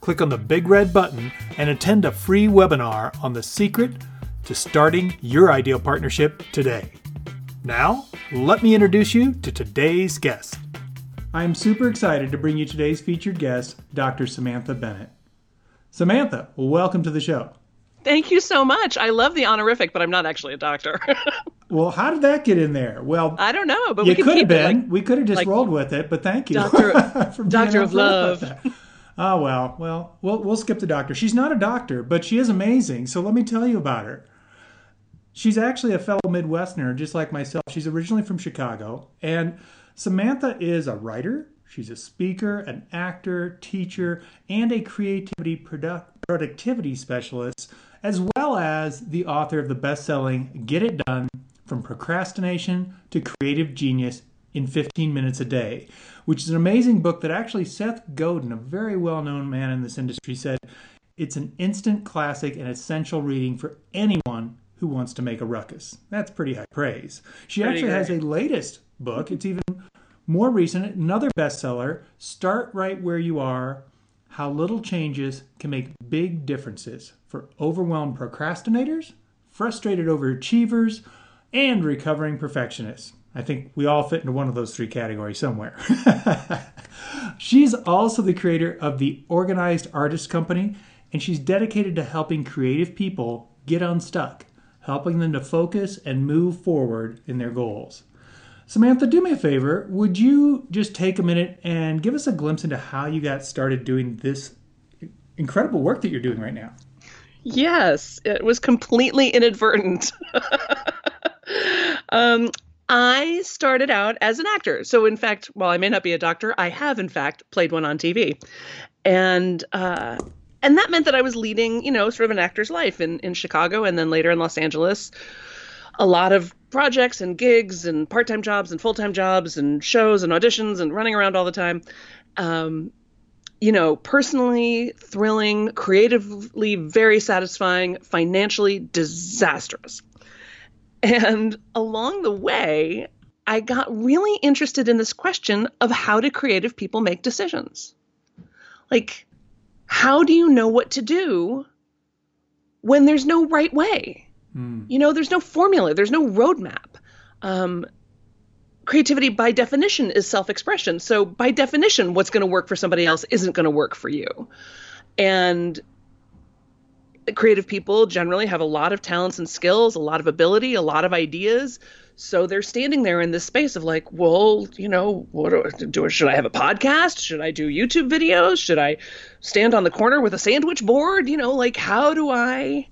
Click on the big red button and attend a free webinar on the secret to starting your ideal partnership today. Now, let me introduce you to today's guest. I am super excited to bring you today's featured guest, Dr. Samantha Bennett. Samantha, welcome to the show. Thank you so much. I love the honorific, but I'm not actually a doctor. Well, how did that get in there? Well, I don't know, but we could have been. Like, we could have just rolled with it, but thank you. Doctor of Love. Oh, well, we'll skip the doctor. She's not a doctor, but she is amazing. So let me tell you about her. She's actually a fellow Midwesterner, just like myself. She's originally from Chicago. And Samantha is a writer. She's a speaker, an actor, teacher, and a creativity productivity specialist, as well as the author of the best-selling Get It Done, From Procrastination to Creative Genius in 15 Minutes a Day, which is an amazing book that actually Seth Godin, a very well-known man in this industry, said it's an instant classic and essential reading for anyone who wants to make a ruckus. That's pretty high praise. She actually has a latest book. It's even more recent, another bestseller, Start Right Where You Are, How Little Changes Can Make Big Differences for Overwhelmed Procrastinators, Frustrated Overachievers, and Recovering Perfectionists. I think we all fit into one of those three categories somewhere. She's also the creator of the Organized Artist Company, and she's dedicated to helping creative people get unstuck, helping them to focus and move forward in their goals. Samantha, do me a favor. Would you just take a minute and give us a glimpse into how you got started doing this incredible work that you're doing right now? Yes, it was completely inadvertent. I started out as an actor. So in fact, while I may not be a doctor, I have in fact played one on TV. And that meant that I was leading, sort of an actor's life in Chicago and then later in Los Angeles. A lot of projects and gigs and part-time jobs and full-time jobs and shows and auditions and running around all the time. Personally thrilling, creatively very satisfying, financially disastrous. And along the way, I got really interested in this question of how do creative people make decisions? Like, how do you know what to do when there's no right way? Mm. There's no formula. There's no roadmap. Creativity, by definition, is self-expression. So by definition, what's going to work for somebody else isn't going to work for you. And creative people generally have a lot of talents and skills, a lot of ability, a lot of ideas. So they're standing there in this space of like, well, what do? Should I have a podcast? Should I do YouTube videos? Should I stand on the corner with a sandwich board? How do I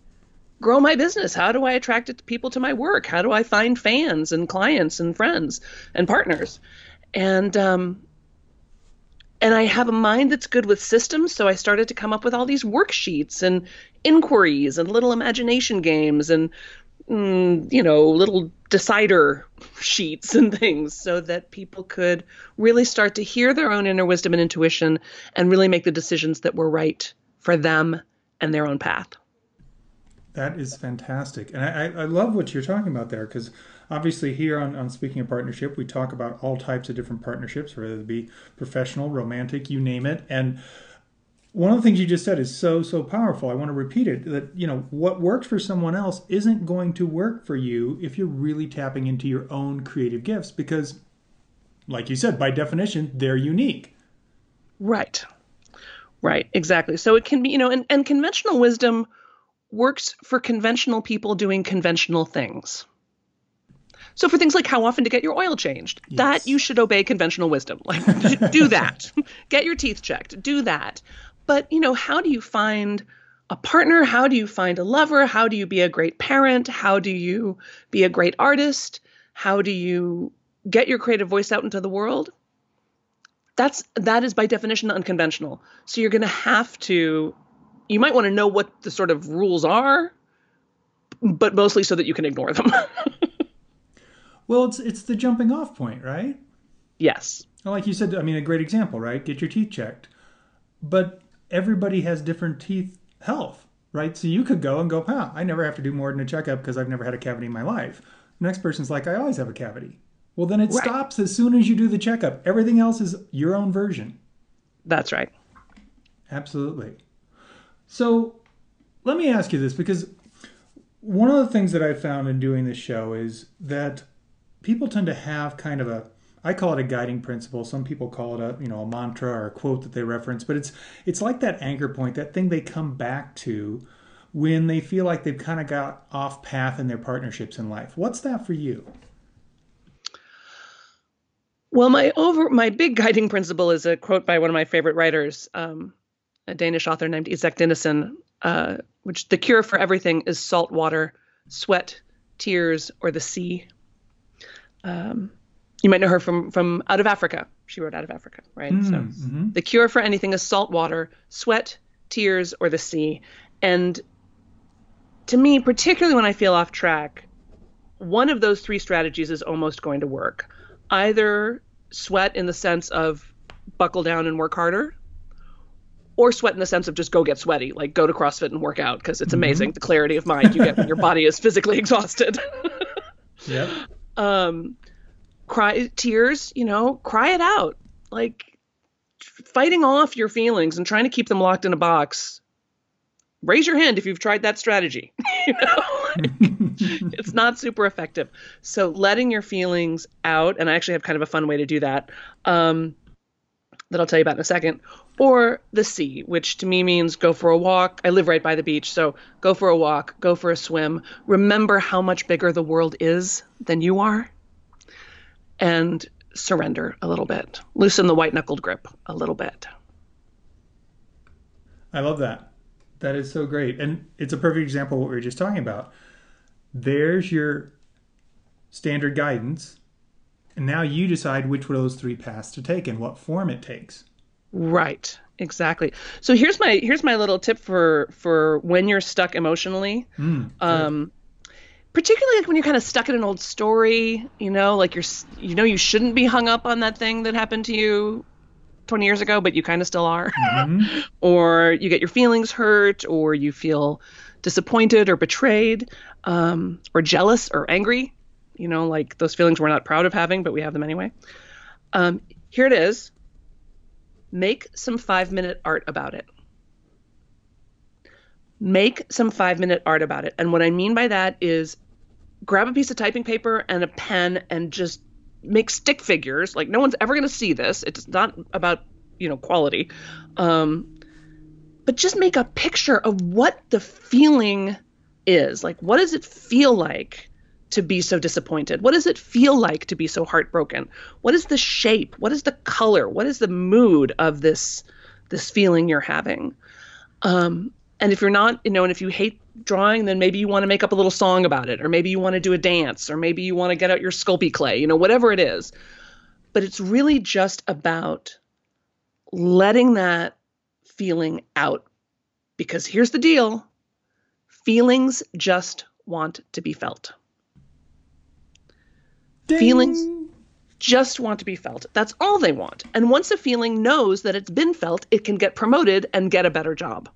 grow my business? How do I attract people to my work? How do I find fans and clients and friends and partners? And I have a mind that's good with systems, so I started to come up with all these worksheets and inquiries and little imagination games and, little decider sheets and things so that people could really start to hear their own inner wisdom and intuition and really make the decisions that were right for them and their own path. That is fantastic. And I love what you're talking about there because obviously here on Speaking of Partnership, we talk about all types of different partnerships, whether it be professional, romantic, you name it. And one of the things you just said is so, so powerful. I want to repeat it, that, what works for someone else isn't going to work for you if you're really tapping into your own creative gifts because, like you said, by definition, they're unique. Right, exactly. So it can be, and conventional wisdom works for conventional people doing conventional things. So for things like how often to get your oil changed, yes, that you should obey conventional wisdom. Like, do that. Get your teeth checked. Do that. But, how do you find a partner? How do you find a lover? How do you be a great parent? How do you be a great artist? How do you get your creative voice out into the world? That is by definition unconventional. So you're going to have to you might want to know what the sort of rules are, but mostly so that you can ignore them. Well, it's the jumping off point, right? Yes. Like you said, I mean, a great example, right? Get your teeth checked. But everybody has different teeth health, right? So you could go and go, huh, I never have to do more than a checkup because I've never had a cavity in my life. The next person's like, I always have a cavity. Well, then it stops as soon as you do the checkup. Everything else is your own version. That's right. Absolutely. So let me ask you this, because one of the things that I found in doing this show is that people tend to have kind of a, I call it a guiding principle. Some people call it a, you know, a mantra or a quote that they reference, but it's like that anchor point, that thing they come back to when they feel like they've kind of got off path in their partnerships in life. What's that for you? Well, my big guiding principle is a quote by one of my favorite writers, a Danish author named Isaac Dinesen, which the cure for everything is salt water, sweat, tears, or the sea. You might know her from Out of Africa. She wrote Out of Africa, right? So the cure for anything is salt water, sweat, tears, or the sea. And to me, particularly when I feel off track, one of those three strategies is almost going to work. Either sweat in the sense of buckle down and work harder, or sweat in the sense of just go get sweaty, like go to CrossFit and work out, because it's amazing the clarity of mind you get when your body is physically exhausted. Yeah. Cry it out. Like fighting off your feelings and trying to keep them locked in a box. Raise your hand if you've tried that strategy. You know? Like, it's not super effective. So letting your feelings out, and I actually have kind of a fun way to do that, that I'll tell you about in a second, or the sea, which to me means go for a walk. I live right by the beach, so go for a walk, go for a swim. Remember how much bigger the world is than you are, and surrender a little bit. Loosen the white-knuckled grip a little bit. I love that. That is so great. And it's a perfect example of what we were just talking about. There's your standard guidance. And now you decide which one of those three paths to take and what form it takes. Right. Exactly. So here's my little tip for when you're stuck emotionally. Particularly like when you're kind of stuck in an old story, you know, like you shouldn't be hung up on that thing that happened to you 20 years ago, but you kind of still are. Mm-hmm. Or you get your feelings hurt, or you feel disappointed or betrayed, or jealous or angry, you know, like those feelings we're not proud of having, but we have them anyway. Here it is. Make some 5-minute art about it. Make some 5-minute art about it. And what I mean by that is grab a piece of typing paper and a pen and just make stick figures. Like, no one's ever going to see this. It's not about, you know, quality. But just make a picture of what the feeling is. Like, what does it feel like to be so disappointed? What does it feel like to be so heartbroken? What is the shape? What is the color? What is the mood of this feeling you're having? And if you're not, you know, and if you hate drawing, then maybe you want to make up a little song about it, or maybe you want to do a dance, or maybe you want to get out your Sculpey clay, you know, whatever it is. But it's really just about letting that feeling out, because here's the deal. Feelings just want to be felt. Ding. Feelings just want to be felt. That's all they want. And once a feeling knows that it's been felt, it can get promoted and get a better job.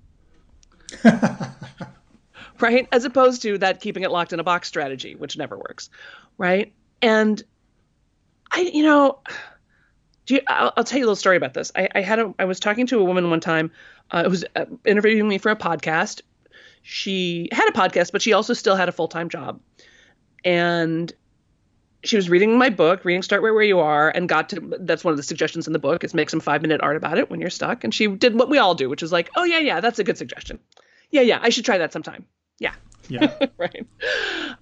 Right? As opposed to that keeping it locked in a box strategy, which never works. Right? And I'll tell you a little story about this. I was talking to a woman one time who was interviewing me for a podcast. She had a podcast, but she also still had a full-time job. And she was reading my book, reading Start Right Where You Are, and that's one of the suggestions in the book, is make some 5-minute art about it when you're stuck. And she did what we all do, which is like, oh yeah, that's a good suggestion. Yeah, I should try that sometime. Yeah. Right.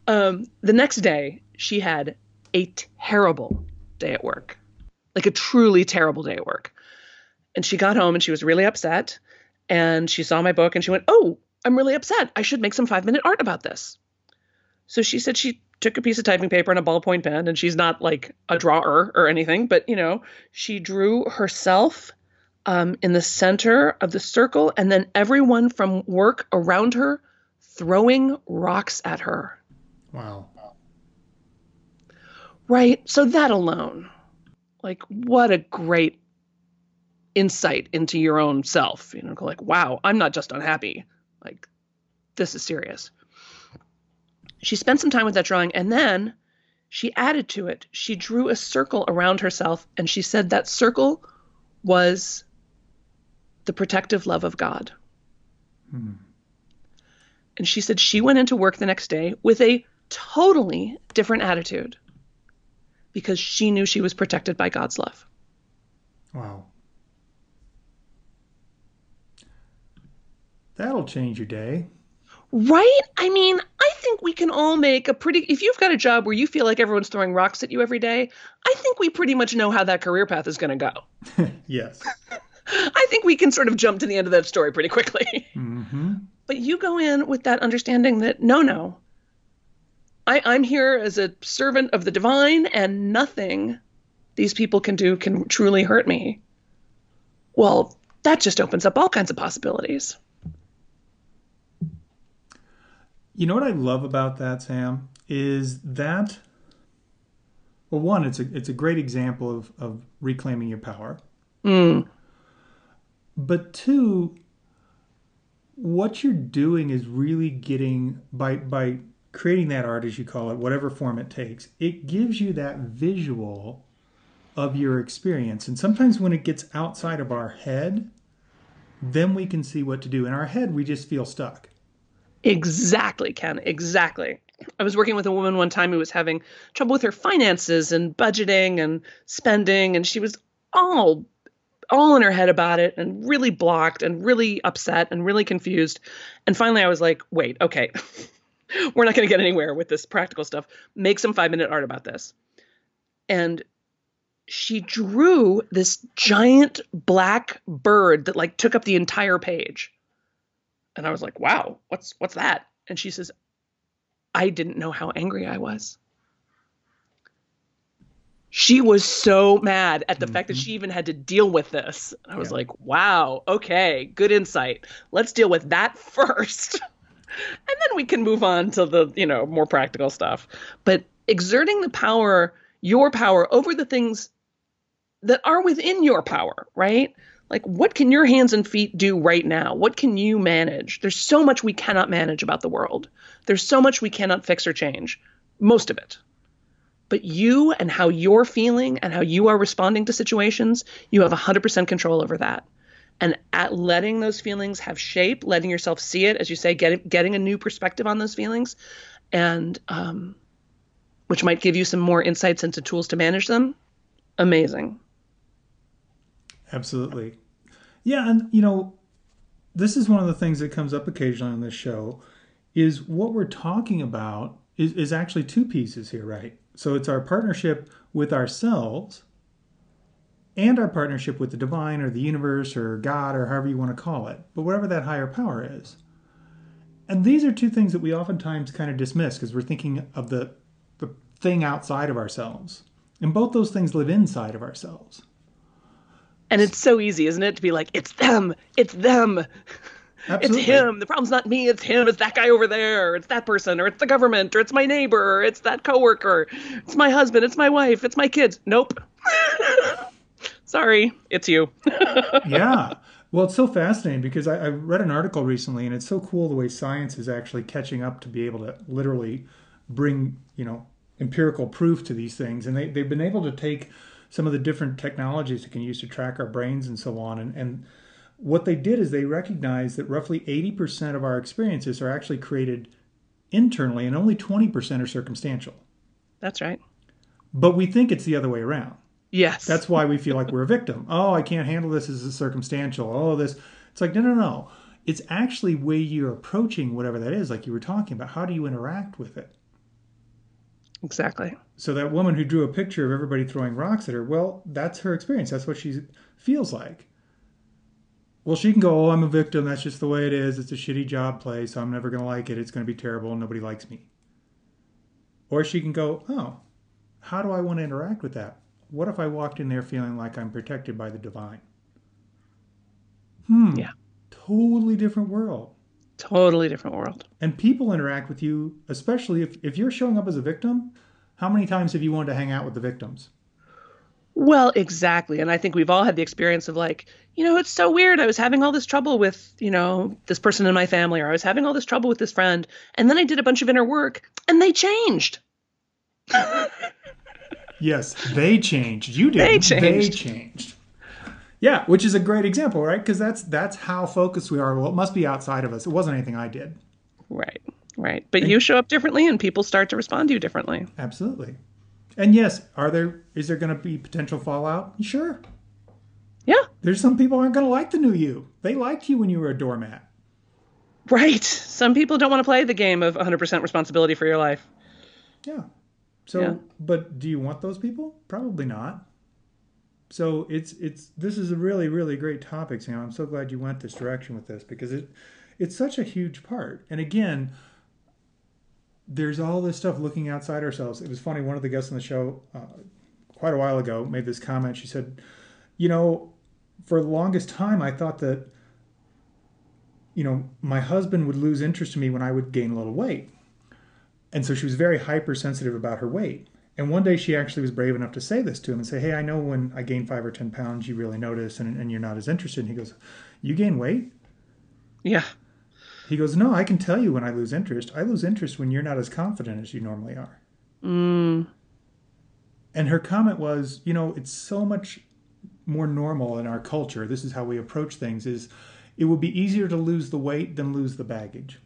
The next day, she had a terrible day at work, like a truly terrible day at work. And she got home and she was really upset, and she saw my book and she went, oh, I'm really upset. I should make some 5-minute art about this. So she said she took a piece of typing paper and a ballpoint pen, and she's not like a drawer or anything, but, you know, she drew herself in the center of the circle, and then everyone from work around her throwing rocks at her. Wow. Right. So that alone, like, what a great insight into your own self. You know, like, wow, I'm not just unhappy. Like, this is serious. She spent some time with that drawing, and then she added to it. She drew a circle around herself, and she said that circle was the protective love of God. Hmm. And she said she went into work the next day with a totally different attitude because she knew she was protected by God's love. Wow. That'll change your day. Right? I mean, I think we can all make a pretty, if you've got a job where you feel like everyone's throwing rocks at you every day, I think we pretty much know how that career path is going to go. Yes. I think we can sort of jump to the end of that story pretty quickly. Mm-hmm. But you go in with that understanding that, no, I'm here as a servant of the divine, and nothing these people can do can truly hurt me. Well, that just opens up all kinds of possibilities. You know what I love about that, Sam, is that, well, one, it's a great example of reclaiming your power. Mm. But two, what you're doing is really getting, by creating that art, as you call it, whatever form it takes, it gives you that visual of your experience. And sometimes when it gets outside of our head, then we can see what to do. In our head, we just feel stuck. Exactly, Ken. Exactly. I was working with a woman one time who was having trouble with her finances and budgeting and spending, and she was all in her head about it and really blocked and really upset and really confused. And finally I was like, wait, okay, we're not going to get anywhere with this practical stuff. Make some 5-minute art about this. And she drew this giant black bird that like took up the entire page. And I was like, wow, what's that? And she says, I didn't know how angry I was. She was so mad at the fact that she even had to deal with this. And I was like, wow, okay, good insight. Let's deal with that first. And then we can move on to the, more practical stuff. But exerting the power, your power, over the things that are within your power, right? Like, what can your hands and feet do right now? What can you manage? There's so much we cannot manage about the world. There's so much we cannot fix or change, most of it. But you and how you're feeling and how you are responding to situations, you have 100% control over that. And at letting those feelings have shape, letting yourself see it, as you say, getting a new perspective on those feelings, and which might give you some more insights into tools to manage them. Amazing. Absolutely. Yeah, and this is one of the things that comes up occasionally on this show is what we're talking about is actually two pieces here, right? So it's our partnership with ourselves and our partnership with the divine or the universe or God or however you want to call it, but whatever that higher power is. And these are two things that we oftentimes kind of dismiss because we're thinking of the thing outside of ourselves. And both those things live inside of ourselves. And it's so easy, isn't it, to be like, it's them, Absolutely. It's him. The problem's not me, it's him, it's that guy over there, or it's that person, or it's the government, or it's my neighbor, or it's that coworker, it's my husband, it's my wife, it's my kids. Nope. Sorry, it's you. Yeah. Well, it's so fascinating because I read an article recently, and it's so cool the way science is actually catching up to be able to literally bring, empirical proof to these things. And they've been able to take some of the different technologies that can use to track our brains and so on. And what they did is they recognized that roughly 80% of our experiences are actually created internally and only 20% are circumstantial. That's right. But we think it's the other way around. Yes. That's why we feel like we're a victim. Oh, I can't handle this. This is circumstantial. Oh, this. It's like, no. It's actually way you're approaching whatever that is, like you were talking about. How do you interact with it? Exactly. So that woman who drew a picture of everybody throwing rocks at her, well, that's her experience. That's what she feels like. Well, she can go, oh, I'm a victim. That's just the way it is. It's a shitty job place. I'm never going to like it. It's going to be terrible. Nobody likes me. Or she can go, oh, how do I want to interact with that? What if I walked in there feeling like I'm protected by the divine? Yeah. Totally different world. Totally different world. And people interact with you, especially if you're showing up as a victim. How many times have you wanted to hang out with the victims? Well, exactly. And I think we've all had the experience of like, you know, it's so weird. I was having all this trouble with, you know, this person in my family, or I was having all this trouble with this friend. And then I did a bunch of inner work and they changed. Yes, they changed. You didn't. They changed. Yeah, which is a great example, right? Because that's how focused we are. Well, it must be outside of us. It wasn't anything I did. Right, right. But you show up differently and people start to respond to you differently. Absolutely. And yes, is there going to be potential fallout? Sure. Yeah. There's some people aren't going to like the new you. They liked you when you were a doormat. Right. Some people don't want to play the game of 100% responsibility for your life. Yeah. So, yeah. But do you want those people? Probably not. So this is a really, really great topic, Sam. I'm so glad you went this direction with this because it's such a huge part. And again, there's all this stuff looking outside ourselves. It was funny. One of the guests on the show quite a while ago made this comment. She said, you know, for the longest time, I thought that, you know, my husband would lose interest in me when I would gain a little weight. And so she was very hypersensitive about her weight. And one day she actually was brave enough to say this to him and say, hey, I know when I gain 5 or 10 pounds, you really notice and you're not as interested. And he goes, you gain weight? Yeah. He goes, no, I can tell you when I lose interest. I lose interest when you're not as confident as you normally are. Mm. And her comment was, you know, it's so much more normal in our culture. This is how we approach things is it would be easier to lose the weight than lose the baggage.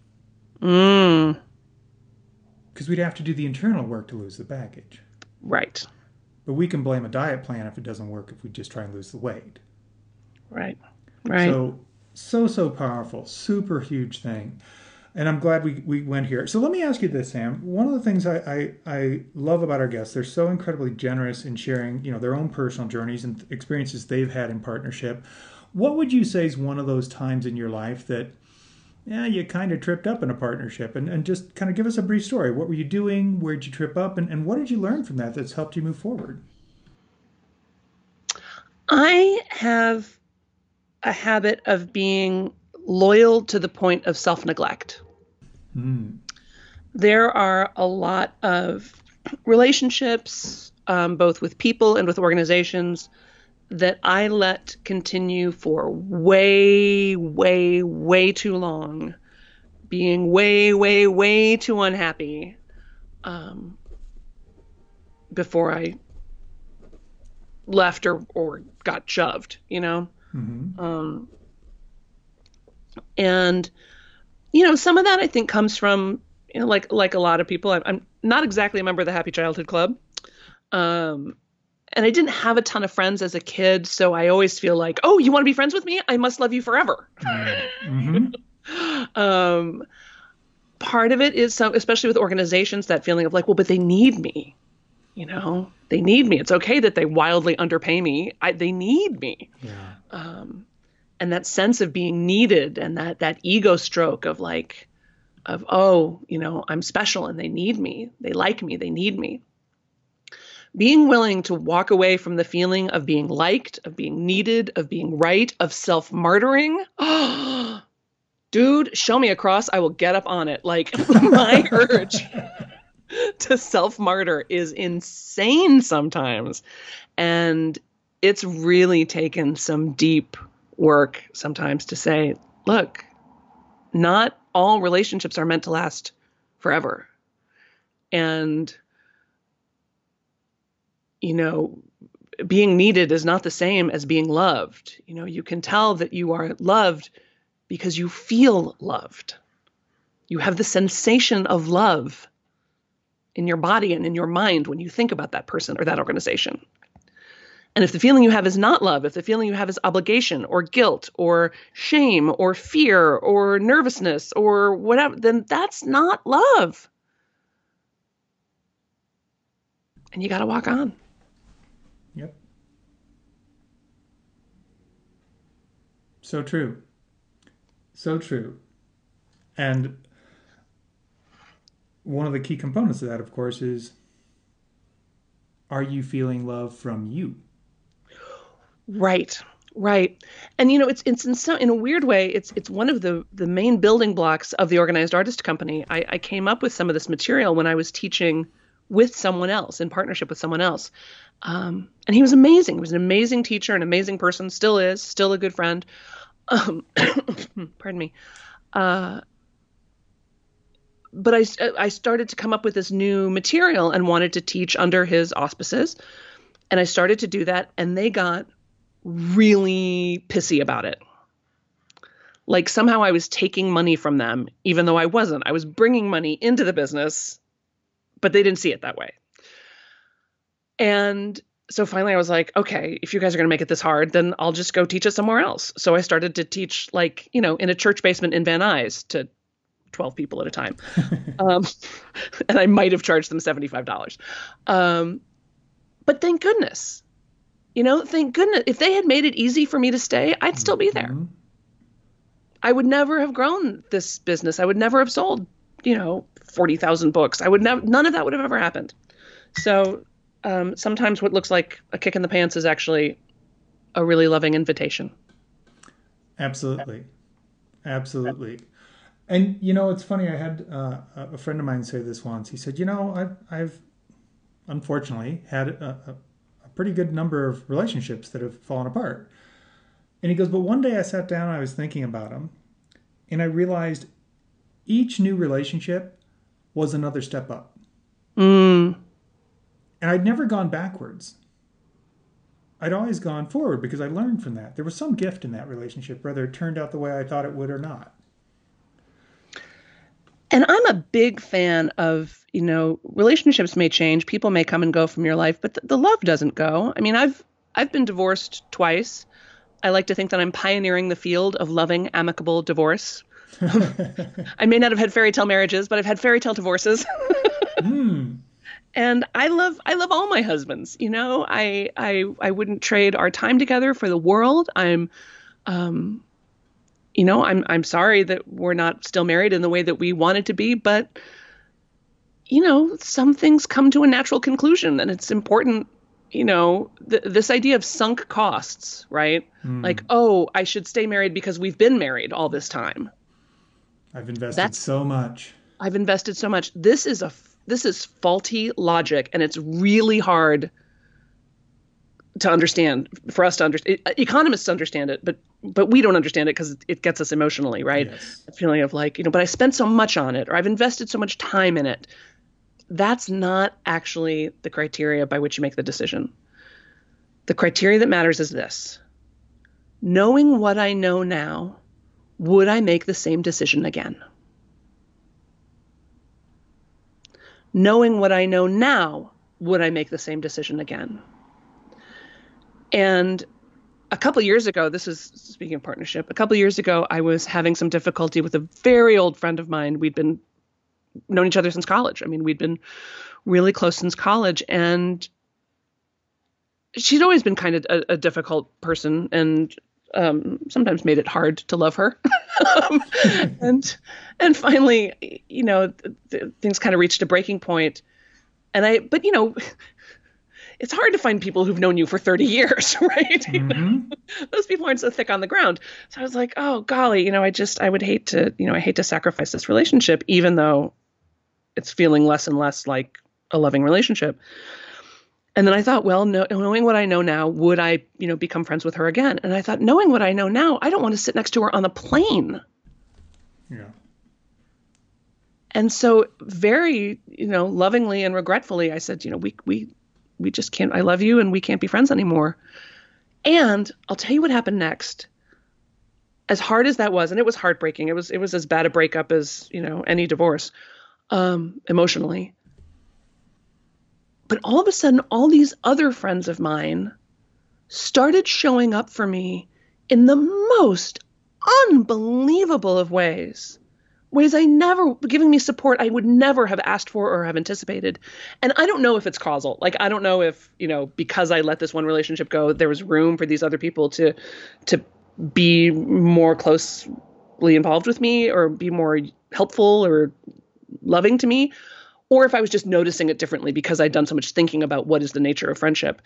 Mm. Because we'd have to do the internal work to lose the baggage. Right. But we can blame a diet plan if it doesn't work if we just try and lose the weight. Right. Right. So powerful. Super huge thing. And I'm glad we went here. So let me ask you this, Sam. One of the things I love about our guests, they're so incredibly generous in sharing, you know, their own personal journeys and experiences they've had in partnership. What would you say is one of those times in your life that you kind of tripped up in a partnership? And just kind of give us a brief story. What were you doing? Where'd you trip up? And what did you learn from that that's helped you move forward? I have a habit of being loyal to the point of self-neglect. Mm. There are a lot of relationships, both with people and with organizations, that I let continue for way, way, way too long, being way, way, way too unhappy before I left or got shoved, you know? Mm-hmm. And, you know, some of that I think comes from, you know, like a lot of people, I'm not exactly a member of the Happy Childhood Club. And I didn't have a ton of friends as a kid, so I always feel like, oh, you want to be friends with me? I must love you forever. Mm-hmm. Part of it is, especially with organizations, that feeling of like, well, but they need me. You know, they need me. It's okay that they wildly underpay me. They need me. Yeah. And that sense of being needed and that ego stroke of like, oh, you know, I'm special and they need me. They like me. They need me. Being willing to walk away from the feeling of being liked, of being needed, of being right, of self-martyring. Oh, dude, show me a cross. I will get up on it. Like my urge to self-martyr is insane sometimes. And it's really taken some deep work sometimes to say, look, not all relationships are meant to last forever. And, you know, being needed is not the same as being loved. You know, you can tell that you are loved because you feel loved. You have the sensation of love in your body and in your mind when you think about that person or that organization. And if the feeling you have is not love, if the feeling you have is obligation or guilt or shame or fear or nervousness or whatever, then that's not love. And you got to walk on. Yep. So true. So true. And one of the key components of that, of course, is, are you feeling love from you? Right. Right. And, you know, it's in a weird way, it's one of the main building blocks of the Organized Artist Company. I came up with some of this material when I was teaching with someone else, in partnership with someone else. And he was amazing. He was an amazing teacher, an amazing person, still a good friend. Pardon me. But I started to come up with this new material and wanted to teach under his auspices. And I started to do that, and they got really pissy about it. Like somehow I was taking money from them, even though I wasn't. I was bringing money into the business, but they didn't see it that way. And so finally I was like, okay, if you guys are going to make it this hard, then I'll just go teach it somewhere else. So I started to teach, like, you know, in a church basement in Van Nuys to 12 people at a time. And I might have charged them $75. But thank goodness, you know, thank goodness. If they had made it easy for me to stay, I'd still be there. I would never have grown this business. I would never have sold, you know, 40,000 books. I would never, none of that would have ever happened. So sometimes what looks like a kick in the pants is actually a really loving invitation. Absolutely. Absolutely. And, you know, it's funny. I had a friend of mine say this once. He said, you know, I've unfortunately had a pretty good number of relationships that have fallen apart. And he goes, but one day I sat down and I was thinking about them, and I realized each new relationship was another step up. Mm. And I'd never gone backwards. I'd always gone forward because I learned from that. There was some gift in that relationship, whether it turned out the way I thought it would or not. And I'm a big fan of, you know, relationships may change. People may come and go from your life, but the love doesn't go. I mean, I've been divorced twice. I like to think that I'm pioneering the field of loving, amicable divorce. I may not have had fairy tale marriages, but I've had fairy tale divorces. Mm. And I love all my husbands. You know, I wouldn't trade our time together for the world. You know, I'm sorry that we're not still married in the way that we wanted to be, but, you know, some things come to a natural conclusion, and it's important, you know, this idea of sunk costs, right? Mm. Like, oh, I should stay married because we've been married all this time. I've invested so much. This is faulty logic, and it's really hard to understand, for us to understand. Economists understand it, but we don't understand it because it gets us emotionally, right? Yes. A feeling of like, you know, but I spent so much on it, or I've invested so much time in it. That's not actually the criteria by which you make the decision. The criteria that matters is this: knowing what I know now, would I make the same decision again? Knowing what I know now, would I make the same decision again? And a couple years ago, this is speaking of partnership, a couple years ago, I was having some difficulty with a very old friend of mine. We'd been known each other since college. I mean, we'd been really close since college, and she'd always been kind of a difficult person, and sometimes made it hard to love her. and finally, you know, things kind of reached a breaking point. But you know, it's hard to find people who've known you for 30 years, right? Mm-hmm. You know? Those people aren't so thick on the ground. So I was like, oh, golly, you know, I hate to sacrifice this relationship, even though it's feeling less and less like a loving relationship. And then I thought, well, knowing what I know now, would I, you know, become friends with her again? And I thought, knowing what I know now, I don't want to sit next to her on a plane. Yeah. And so very, you know, lovingly and regretfully, I said, you know, we just can't, I love you and we can't be friends anymore. And I'll tell you what happened next. As hard as that was, and it was heartbreaking. It was as bad a breakup as, you know, any divorce, emotionally. But all of a sudden, all these other friends of mine started showing up for me in the most unbelievable of ways I never, giving me support I would never have asked for or have anticipated. And I don't know if it's causal. Like, I don't know if, you know, because I let this one relationship go, there was room for these other people to be more closely involved with me or be more helpful or loving to me, or if I was just noticing it differently because I'd done so much thinking about what is the nature of friendship.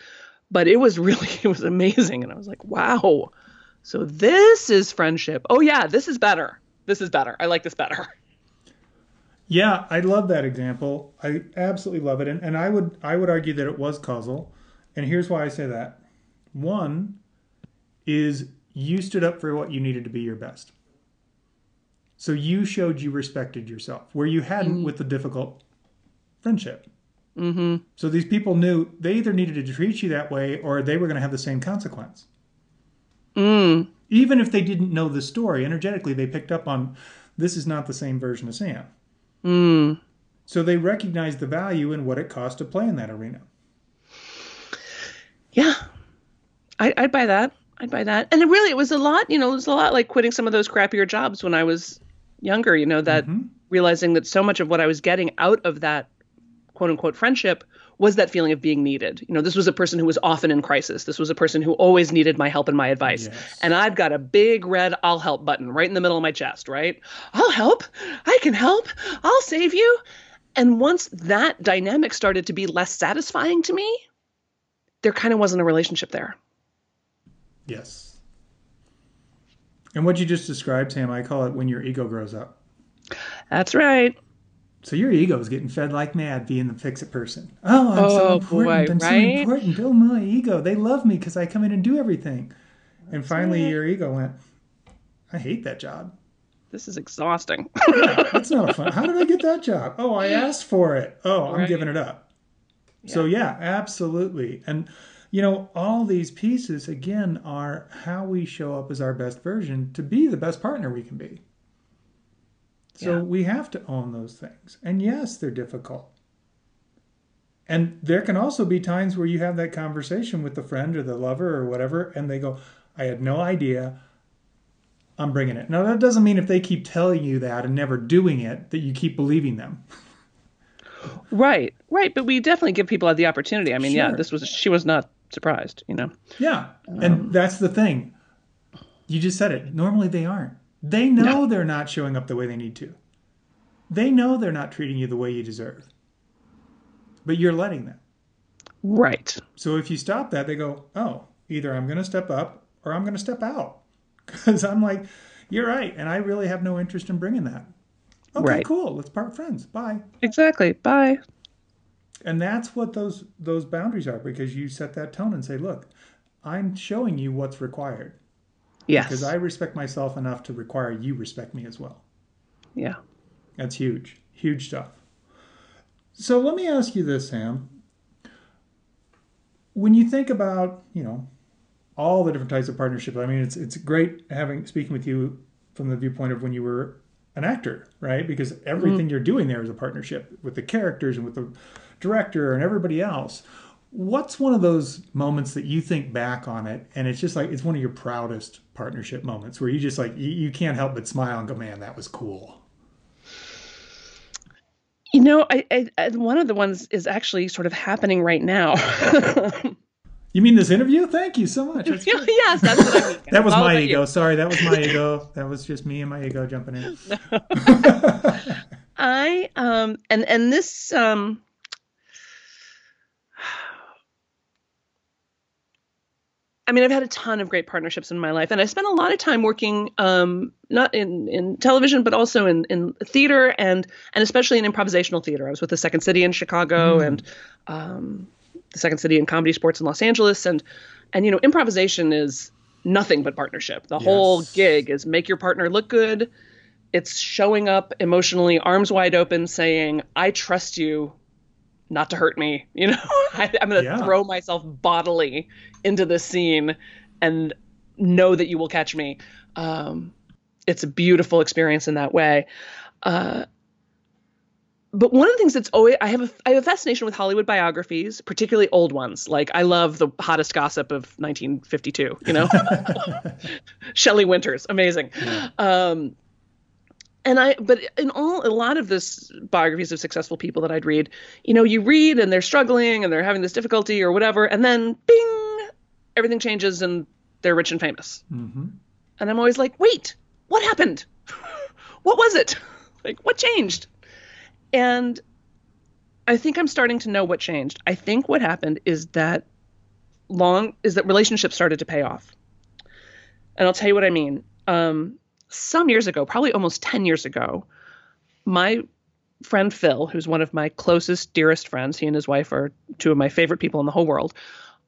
But it was amazing. And I was like, wow, so this is friendship. Oh yeah, this is better. This is better. I like this better. Yeah, I love that example. I absolutely love it. And I would argue that it was causal. And here's why I say that. One is you stood up for what you needed to be your best. So you showed you respected yourself where you hadn't with the difficult friendship. Mm-hmm. So these people knew they either needed to treat you that way or they were going to have the same consequence. Mm. Even if they didn't know the story, energetically, they picked up on this is not the same version of Sam. Mm. So they recognized the value in what it cost to play in that arena. Yeah, I'd buy that. And it was a lot like quitting some of those crappier jobs when I was younger, that realizing that so much of what I was getting out of that quote unquote friendship was that feeling of being needed. This was a person who was often in crisis. This was a person who always needed my help and my advice. Yes. And I've got a big red I'll help button right in the middle of my chest, right? I'll help. I can help. I'll save you. And once that dynamic started to be less satisfying to me, there kind of wasn't a relationship there. Yes. And what you just described, Sam, I call it when your ego grows up. That's right. So your ego is getting fed like mad being the fix-it person. Oh, I'm so important. Boy, I'm right? so important. Build my ego. They love me because I come in and do everything. And finally, your ego went, I hate that job. This is exhausting. Yeah, that's not fun. How did I get that job? Oh, I asked for it. Oh, right. I'm giving it up. Yeah. So yeah, absolutely. And all these pieces, again, are how we show up as our best version to be the best partner we can be. So we have to own those things. And yes, they're difficult. And there can also be times where you have that conversation with the friend or the lover or whatever, and they go, I had no idea. I'm bringing it. Now, that doesn't mean if they keep telling you that and never doing it, that you keep believing them. Right. But we definitely give people the opportunity. I mean, sure. She was not surprised, Yeah. And that's the thing. You just said it. Normally they aren't. They know they're not showing up the way they need to. They know they're not treating you the way you deserve. But you're letting them. Right. So if you stop that, they go, oh, either I'm going to step up or I'm going to step out. Because I'm like, you're right. And I really have no interest in bringing that. Okay, right. Cool. Let's part friends. Bye. Exactly. Bye. And that's what those boundaries are, because you set that tone and say, look, I'm showing you what's required. Yes. Because I respect myself enough to require you respect me as well. Yeah. That's huge. Huge stuff. So let me ask you this, Sam. When you think about, all the different types of partnership, I mean, it's great speaking with you from the viewpoint of when you were an actor, right? Because everything you're doing there is a partnership with the characters and with the director and everybody else. What's one of those moments that you think back on it and it's just like, it's one of your proudest partnership moments where you just like, you can't help but smile and go, man, that was cool. I one of the ones is actually sort of happening right now. You mean this interview? Thank you so much. That's yes, that's what I mean. That was my ego. Sorry, that was my ego. That was just me and my ego jumping in. I, and this, I mean, I've had a ton of great partnerships in my life, and I spent a lot of time working, not in television, but also in theater and especially in improvisational theater. I was with the Second City in Chicago and the Second City in Comedy Sports in Los Angeles. And improvisation is nothing but partnership. The whole gig is make your partner look good. It's showing up emotionally, arms wide open, saying, I trust you. Not to hurt me, I'm going to throw myself bodily into this scene and know that you will catch me. It's a beautiful experience in that way. But one of the things that's always, I have a fascination with Hollywood biographies, particularly old ones. Like I love the hottest gossip of 1952, Shelley Winters, amazing. Yeah. But in a lot of this biographies of successful people that I'd read, you read and they're struggling and they're having this difficulty or whatever, and then bing, everything changes and they're rich and famous. Mm-hmm. And I'm always like, wait, what happened? What was it? Like, what changed? And I think I'm starting to know what changed. I think what happened is that that relationships started to pay off. And I'll tell you what I mean. Some years ago, probably almost 10 years ago, my friend Phil, who's one of my closest, dearest friends, he and his wife are two of my favorite people in the whole world,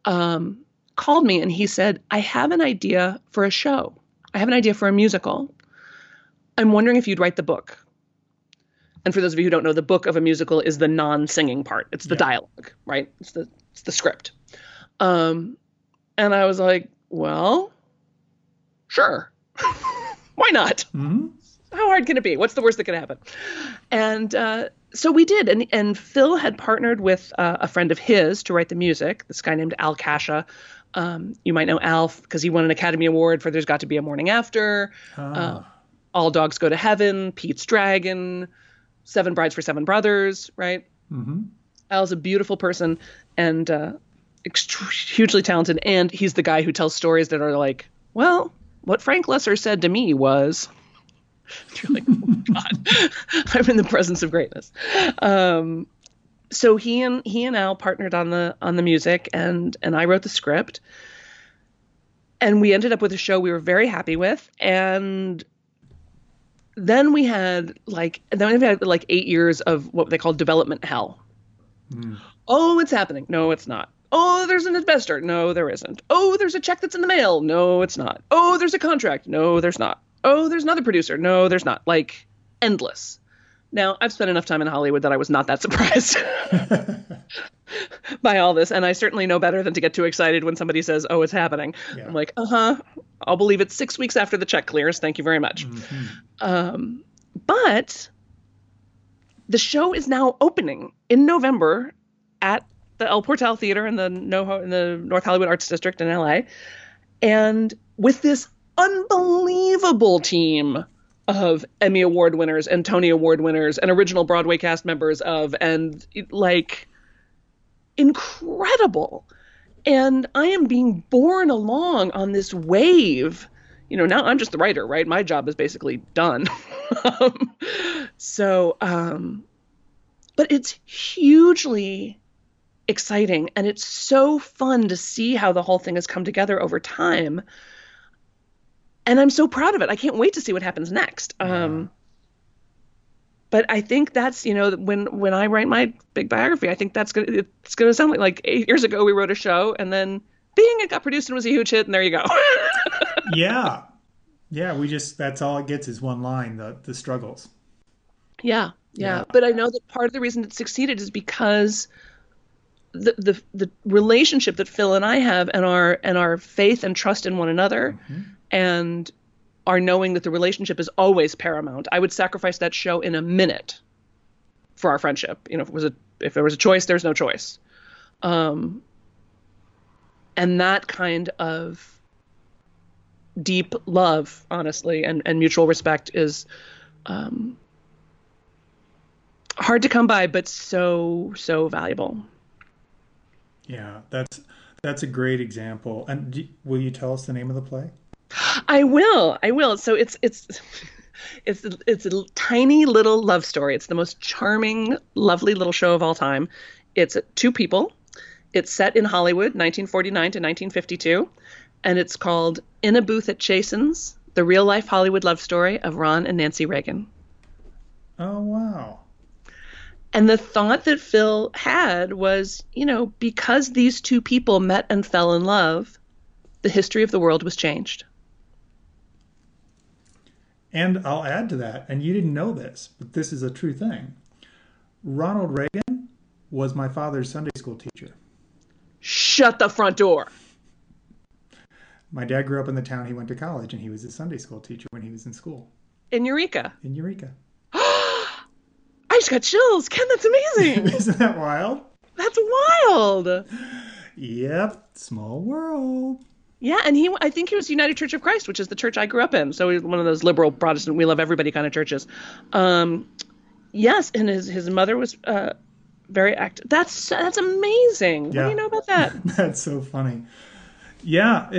called me and he said, I have an idea for a show. I have an idea for a musical. I'm wondering if you'd write the book. And for those of you who don't know, the book of a musical is the non-singing part. It's the dialogue, right? It's the script. And I was like, well, sure. Why not? Mm-hmm. How hard can it be? What's the worst that could happen? And so we did. And Phil had partnered with a friend of his to write the music, this guy named Al Kasha. You might know Al because he won an Academy Award for There's Got to Be a Morning After, All Dogs Go to Heaven, Pete's Dragon, Seven Brides for Seven Brothers, right? Mm-hmm. Al's a beautiful person and hugely talented. And he's the guy who tells stories that are like, well, what Frank Loesser said to me was... You're like, oh, God, I'm in the presence of greatness. So he and Al partnered on the music, and I wrote the script, and we ended up with a show we were very happy with. And then we had 8 years of what they call development hell. Mm. Oh, it's happening. No, it's not. Oh, there's an investor. No, there isn't. Oh, there's a check that's in the mail. No, it's not. Oh, there's a contract. No, there's not. Oh, there's another producer. No, there's not. Like, endless. Now, I've spent enough time in Hollywood that I was not that surprised by all this. And I certainly know better than to get too excited when somebody says, oh, it's happening. Yeah. I'm like, I'll believe it 6 weeks after the check clears. Thank you very much. Mm-hmm. But the show is now opening in November at the El Portal Theater in the North Hollywood Arts District in L.A. And with this unbelievable team of Emmy Award winners and Tony Award winners and original Broadway cast members incredible. And I am being borne along on this wave. You know, now I'm just the writer, right? My job is basically done. But it's hugely exciting and it's so fun to see how the whole thing has come together over time. And I'm so proud of it. I can't wait to see what happens next. But I think that's, you know, when I write my big biography, I think it's going to sound like 8 years ago we wrote a show and then bing, it got produced and was a huge hit and there you go. Yeah. Yeah. That's all it gets is one line, the struggles. Yeah. But I know that part of the reason it succeeded is because the relationship that Phil and I have and our faith and trust in one another, mm-hmm. and are knowing that the relationship is always paramount. I would sacrifice that show in a minute for our friendship. You know, if there was a choice, there's no choice. And that kind of deep love, honestly, and mutual respect is hard to come by, but so, so valuable. Yeah, that's a great example. And will you tell us the name of the play? I will. So it's a tiny little love story. It's the most charming, lovely little show of all time. It's two people. It's set in Hollywood, 1949 to 1952. And it's called In a Booth at Chasen's, the real life Hollywood love story of Ron and Nancy Reagan. Oh, wow. And the thought that Phil had was, you know, because these two people met and fell in love, the history of the world was changed. And I'll add to that, and you didn't know this, but this is a true thing. Ronald Reagan was my father's Sunday school teacher. Shut the front door. My dad grew up in the town he went to college, and he was a Sunday school teacher when he was in school. In Eureka? In Eureka. I just got chills. Ken, that's amazing. Isn't that wild? That's wild. Yep. Small world. Yeah, and I think he was United Church of Christ, which is the church I grew up in. So he's one of those liberal Protestant, we love everybody kind of churches. Yes, and his mother was very active. That's amazing. Yeah. What do you know about that? That's so funny. Yeah,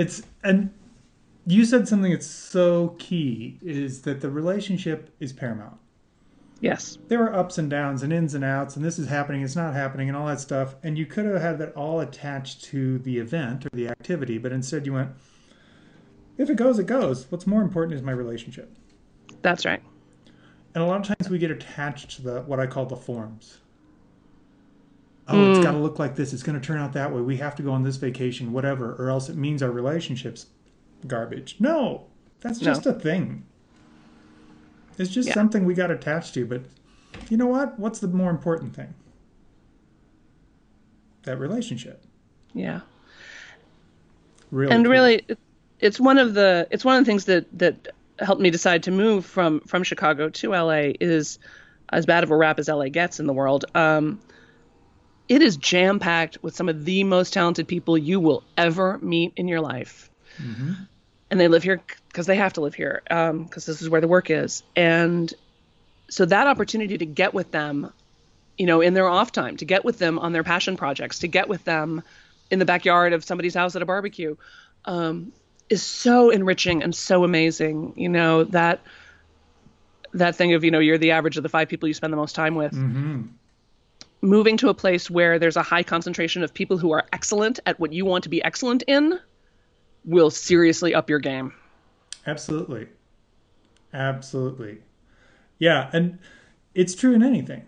and you said something that's so key is that the relationship is paramount. Yes. There were ups and downs and ins and outs, and this is happening, it's not happening, and all that stuff. And you could have had that all attached to the event or the activity, but instead you went, if it goes, it goes. What's more important is my relationship. That's right. And a lot of times we get attached to the what I call the forms. Oh, It's got to look like this. It's going to turn out that way. We have to go on this vacation, whatever, or else it means our relationship's garbage. No, that's just a thing. It's just something we got attached to. But you know what? What's the more important thing? That relationship. Yeah. Really. And cool. Really, it's one of the things that helped me decide to move from Chicago to LA is as bad of a rap as LA gets in the world. It is jam-packed with some of the most talented people you will ever meet in your life. Mm-hmm. And they live here because they have to live here, because this is where the work is. And so that opportunity to get with them, you know, in their off time, to get with them on their passion projects, to get with them in the backyard of somebody's house at a barbecue, is so enriching and so amazing. You know, that thing of, you know, you're the average of the five people you spend the most time with. Mm-hmm. Moving to a place where there's a high concentration of people who are excellent at what you want to be excellent in will seriously up your game. Absolutely. Absolutely. Yeah. And it's true in anything,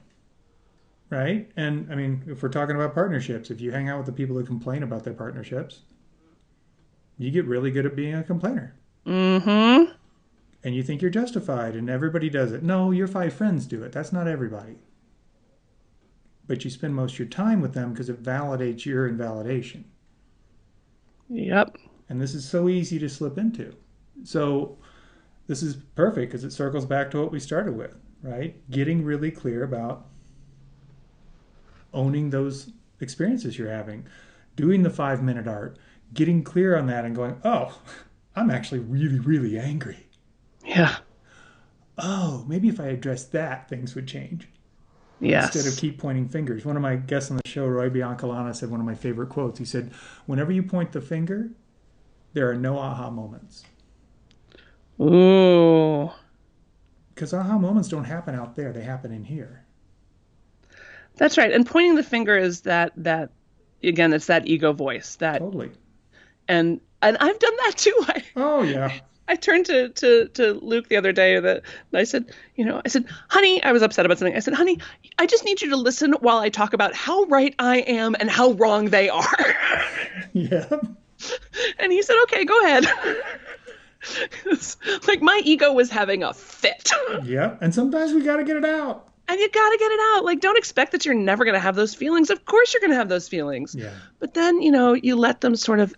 right? And I mean, if we're talking about partnerships, if you hang out with the people who complain about their partnerships, you get really good at being a complainer. Mm-hmm. And you think you're justified and everybody does it. No, your five friends do it. That's not everybody. But you spend most of your time with them because it validates your invalidation. Yep. And this is so easy to slip into. So this is perfect because it circles back to what we started with, right? Getting really clear about owning those experiences you're having, doing the 5-minute art, getting clear on that and going, oh, I'm actually really, really angry. Yeah. Oh, maybe if I addressed that, things would change. Yes. Instead of keep pointing fingers. One of my guests on the show, Roy Biancolana, said one of my favorite quotes. He said, whenever you point the finger, there are no aha moments. Ooh. Because aha moments don't happen out there. They happen in here. That's right. And pointing the finger is that again, it's that ego voice. That, totally. And I've done that too. Oh, yeah. I turned to Luke the other day that I said, you know, I said, honey, I was upset about something. I said, honey, I just need you to listen while I talk about how right I am and how wrong they are. Yeah. And he said, okay, go ahead. It's like my ego was having a fit. Yeah. And sometimes we got to get it out. And you got to get it out. Like, don't expect that you're never going to have those feelings. Of course you're going to have those feelings. Yeah. But then, you know, you let them sort of,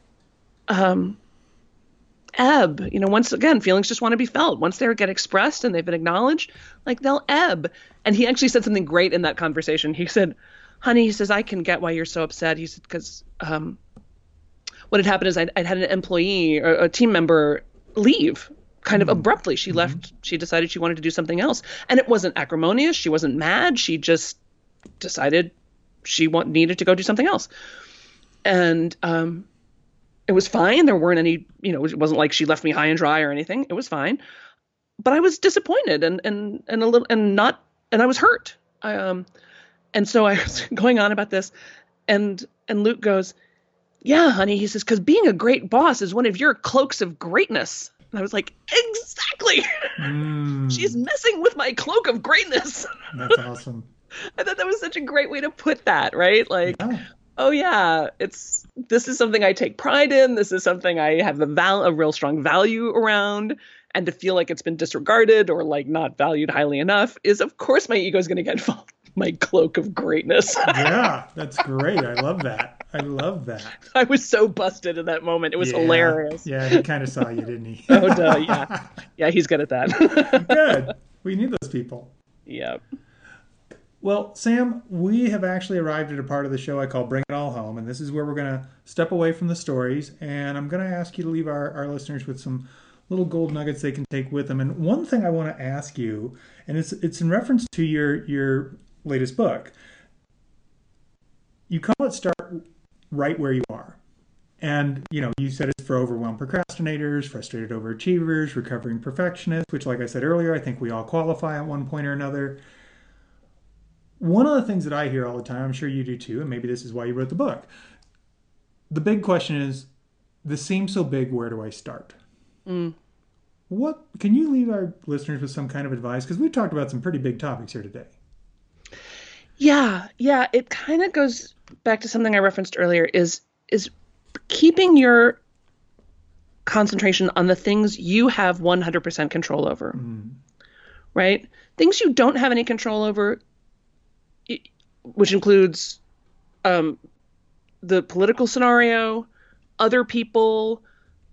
ebb. You know, once again, feelings just want to be felt. Once they get expressed and they've been acknowledged, like they'll ebb. And he actually said something great in that conversation. He said, honey, he says, I can get why you're so upset. He said, because what had happened is I'd had an employee or a team member leave kind of abruptly. She left. She decided she wanted to do something else. And it wasn't acrimonious. She wasn't mad. She just decided she needed to go do something else. And it was fine. There weren't any, you know, it wasn't like she left me high and dry or anything. It was fine. But I was disappointed and a little, and not, and I was hurt. And so I was going on about this and Luke goes, yeah, honey. He says, because being a great boss is one of your cloaks of greatness. And I was like, exactly. She's messing with my cloak of greatness. That's awesome. I thought that was such a great way to put that, right? Like, yeah. Oh yeah, this is something I take pride in. This is something I have a real strong value around, and to feel like it's been disregarded or like not valued highly enough is, of course, my ego is going to get involved. My cloak of greatness. Yeah, that's great. I love that. I love that. I was so busted in that moment. It was hilarious. Yeah, he kind of saw you, didn't he? Oh, duh, yeah. Yeah, he's good at that. Good. We need those people. Yeah. Well, Sam, we have actually arrived at a part of the show I call Bring It All Home, and this is where we're going to step away from the stories, and I'm going to ask you to leave our listeners with some little gold nuggets they can take with them. And one thing I want to ask you, and it's in reference to your latest book. You call it Start Right Where You Are. And, you know, you said it's for overwhelmed procrastinators, frustrated overachievers, recovering perfectionists, which, like I said earlier, I think we all qualify at one point or another. One of the things that I hear all the time, I'm sure you do too, and maybe this is why you wrote the book. The big question is, this seems so big, where do I start? Mm. What can you leave our listeners with some kind of advice? Because we've talked about some pretty big topics here today. Yeah. It kind of goes back to something I referenced earlier, is keeping your concentration on the things you have 100% control over, right? Things you don't have any control over, which includes the political scenario, other people,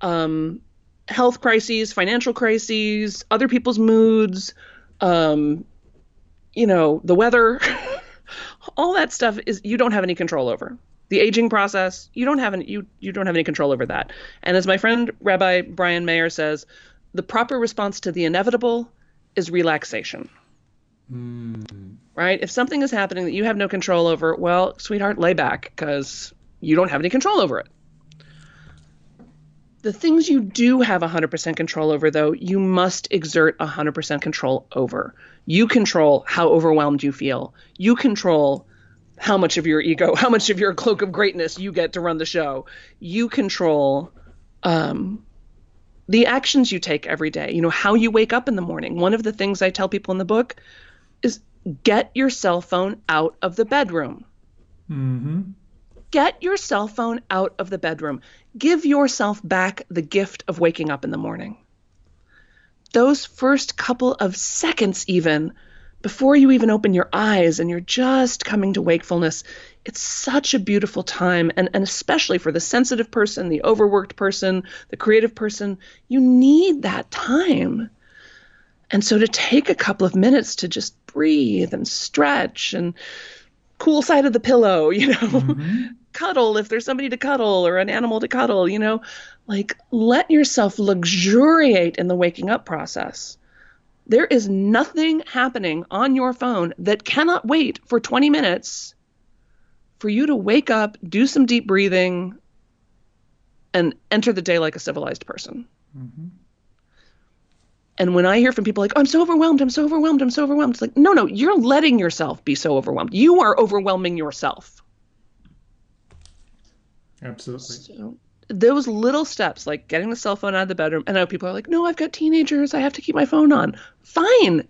health crises, financial crises, other people's moods, the weather, all that stuff is you don't have any control over. The aging process, you don't have any control over that. And as my friend Rabbi Brian Mayer says, the proper response to the inevitable is relaxation. Mm. Right? If something is happening that you have no control over, well, sweetheart, lay back because you don't have any control over it. The things you do have 100% control over, though, you must exert 100% control over. You control how overwhelmed you feel. You control how much of your ego, how much of your cloak of greatness you get to run the show. You control the actions you take every day, how you wake up in the morning. One of the things I tell people in the book is get your cell phone out of the bedroom. Mm-hmm. Get your cell phone out of the bedroom. Give yourself back the gift of waking up in the morning. Those first couple of seconds even before you even open your eyes and you're just coming to wakefulness, it's such a beautiful time. And especially for the sensitive person, the overworked person, the creative person, you need that time. And so to take a couple of minutes to just breathe and stretch and cool side of the pillow, mm-hmm. cuddle if there's somebody to cuddle or an animal to cuddle, let yourself luxuriate in the waking up process. There is nothing happening on your phone that cannot wait for 20 minutes for you to wake up, do some deep breathing, and enter the day like a civilized person. Mm-hmm. And when I hear from people like, oh, I'm so overwhelmed. It's like, no, you're letting yourself be so overwhelmed. You are overwhelming yourself. Absolutely. So those little steps, like getting the cell phone out of the bedroom. And I know people are like, no, I've got teenagers. I have to keep my phone on. Fine.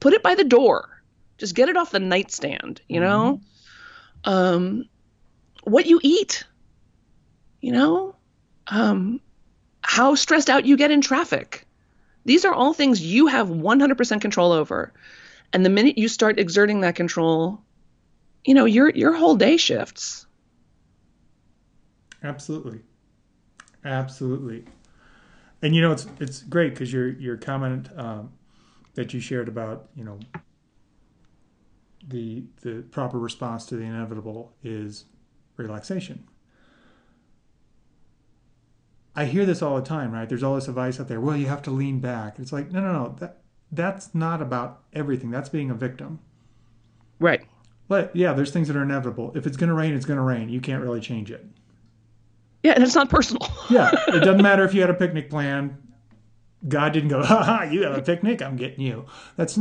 Put it by the door. Just get it off the nightstand, you know? What you eat, how stressed out you get in traffic. These are all things you have 100% control over. And the minute you start exerting that control, your whole day shifts. Absolutely. And it's great because your comment that you shared about, the proper response to the inevitable is relaxation. I hear this all the time, right? There's all this advice out there. Well, you have to lean back. It's like, no. That's not about everything. That's being a victim. Right. But yeah, there's things that are inevitable. If it's going to rain, it's going to rain. You can't really change it. Yeah, and it's not personal. Yeah, it doesn't matter if you had a picnic plan. God didn't go, ha ha, you have a picnic, I'm getting you. That's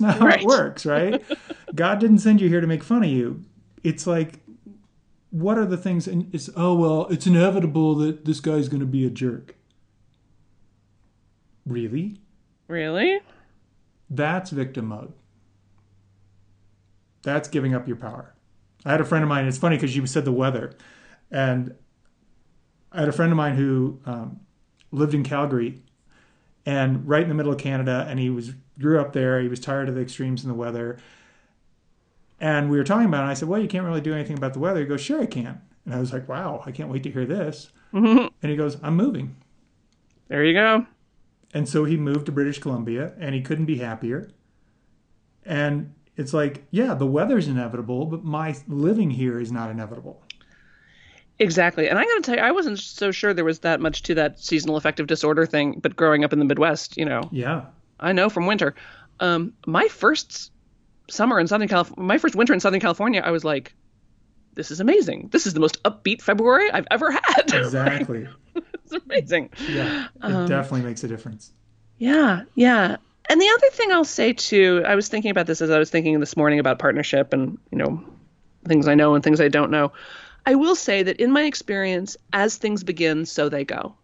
not how it works, right? God didn't send you here to make fun of you. It's like, what are the things? And it's, it's inevitable that this guy's going to be a jerk. Really? That's victim mode. That's giving up your power. I had a friend of mine, it's funny because you said the weather, and I had a friend of mine who lived in Calgary and right in the middle of Canada, and he grew up there. He was tired of the extremes in the weather. And we were talking about it, and I said, well, you can't really do anything about the weather. He goes, sure I can. And I was like, wow, I can't wait to hear this. Mm-hmm. And he goes, I'm moving. There you go. And so he moved to British Columbia, and he couldn't be happier. And it's like, yeah, the weather's inevitable, but my living here is not inevitable. Exactly. And I got to tell you, I wasn't so sure there was that much to that seasonal affective disorder thing. But growing up in the Midwest, Yeah. I know from winter. My first winter in Southern California, I was like, this is amazing. This is the most upbeat February I've ever had. Exactly. It's amazing. Yeah. It definitely makes a difference. Yeah. And the other thing I'll say too, I was thinking about this as I was thinking this morning about partnership and, you know, things I know and things I don't know. I will say that in my experience, as things begin, so they go.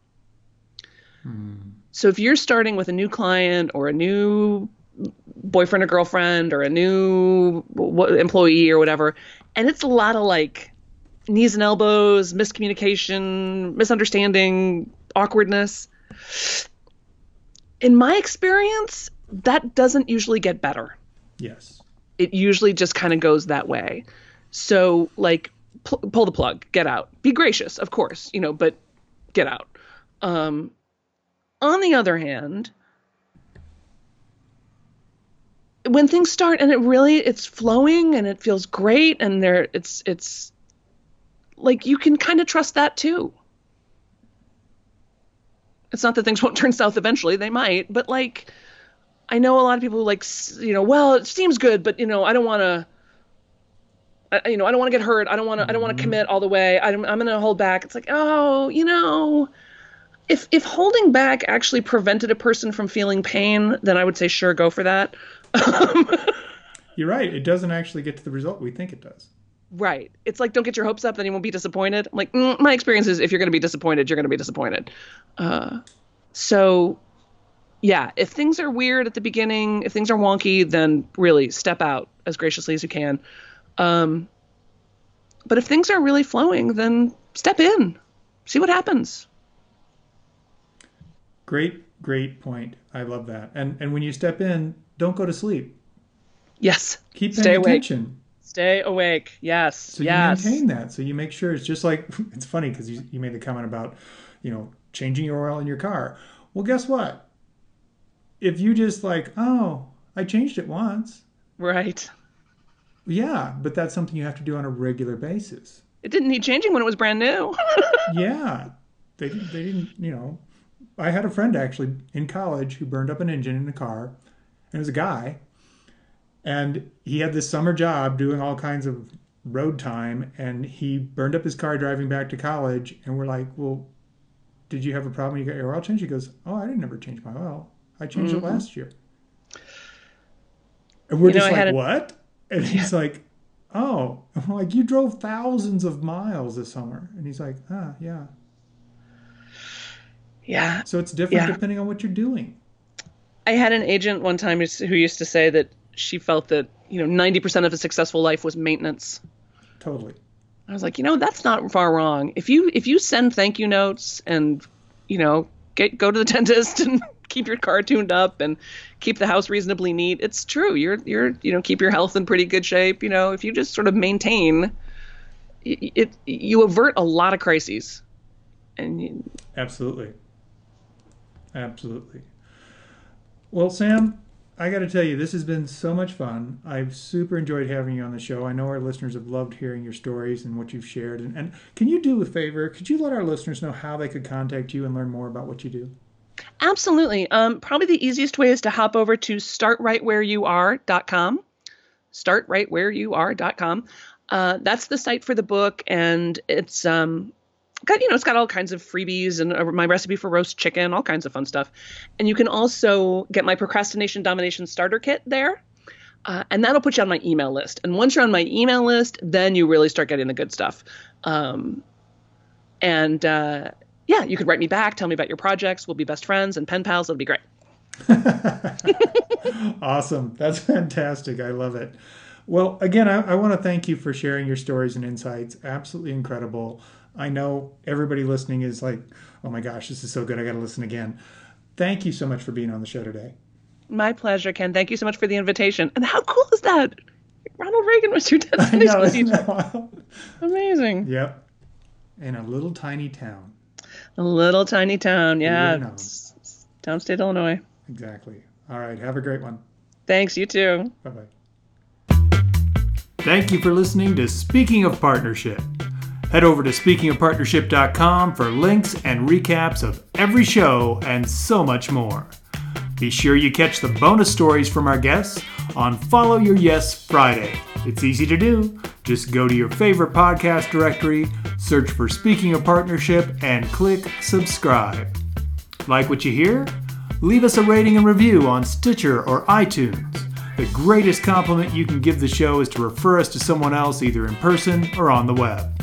Hmm. So if you're starting with a new client or a new boyfriend or girlfriend or a new employee or whatever, and it's a lot of like knees and elbows, miscommunication, misunderstanding, awkwardness, in my experience, that doesn't usually get better. Yes. It usually just kind of goes that way. So like pull the plug, get out, be gracious, of course, you know, but get out. On the other hand, when things start and it's flowing and it feels great and it's like you can kind of trust that too. It's not that things won't turn south eventually, they might, but like I know a lot of people who like, you know, well, it seems good, but you know, I don't want to get hurt. I don't want to commit all the way. I'm going to hold back. It's like, oh, you know, if holding back actually prevented a person from feeling pain, then I would say, sure, go for that. You're right. It doesn't actually get to the result we think it does. Right. It's like, don't get your hopes up, then you won't be disappointed. I'm like, my experience is if you're going to be disappointed, you're going to be disappointed. So yeah, if things are weird at the beginning, if things are wonky, then really step out as graciously as you can. But if things are really flowing, then step in, see what happens. Great point. I love that. And when you step in, don't go to sleep. Yes. Keep paying attention. Stay awake. Yes. So you maintain that. So you make sure it's just like, it's funny because you made the comment about, you know, changing your oil in your car. Well, guess what? If you just like, oh, I changed it once. Right. Yeah. But that's something you have to do on a regular basis. It didn't need changing when it was brand new. Yeah. They didn't, you know, I had a friend actually in college who burned up an engine in a car, and it was a guy. And he had this summer job doing all kinds of road time, and he burned up his car driving back to college. And we're like, well, did you have a problem? You got your oil changed? He goes, oh, I didn't ever change my oil. I changed it last year. And we're just like, what? And he's like, oh, I'm like, you drove thousands of miles this summer. And he's like, ah, yeah. Yeah. So it's different depending on what you're doing. I had an agent one time who used to say that she felt that, you know, 90% of a successful life was maintenance. Totally. I was like, you know, that's not far wrong. If you send thank you notes and, you know, go to the dentist and keep your car tuned up and keep the house reasonably neat, it's true. You're you know, keep your health in pretty good shape. You know, if you just sort of maintain it, you avert a lot of crises. And Absolutely. Well, Sam, I got to tell you, this has been so much fun. I've super enjoyed having you on the show. I know our listeners have loved hearing your stories and what you've shared. And can you do a favor? Could you let our listeners know how they could contact you and learn more about what you do? Absolutely. Probably the easiest way is to hop over to startrightwhereyouare.com. Startrightwhereyouare.com. That's the site for the book, and it's got, you know, it's got all kinds of freebies and my recipe for roast chicken, all kinds of fun stuff. And you can also get my procrastination domination starter kit there. And that'll put you on my email list. And once you're on my email list, then you really start getting the good stuff. And you could write me back, tell me about your projects. We'll be best friends and pen pals. It'll be great. Awesome. That's fantastic. I love it. Well, again, I want to thank you for sharing your stories and insights. Absolutely incredible. I know everybody listening is like, oh my gosh, this is so good. I got to listen again. Thank you so much for being on the show today. My pleasure, Ken. Thank you so much for the invitation. And how cool is that? Ronald Reagan was your dad's Sunday school teacher. Amazing. Yep. In a little tiny town. Yeah. Downstate, Illinois. Exactly. All right. Have a great one. Thanks. You too. Bye-bye. Thank you for listening to Speaking of Partnership. Head over to speakingofpartnership.com for links and recaps of every show and so much more. Be sure you catch the bonus stories from our guests on Follow Your Yes Friday. It's easy to do. Just go to your favorite podcast directory, search for Speaking of Partnership, and click subscribe. Like what you hear? Leave us a rating and review on Stitcher or iTunes. The greatest compliment you can give the show is to refer us to someone else either in person or on the web.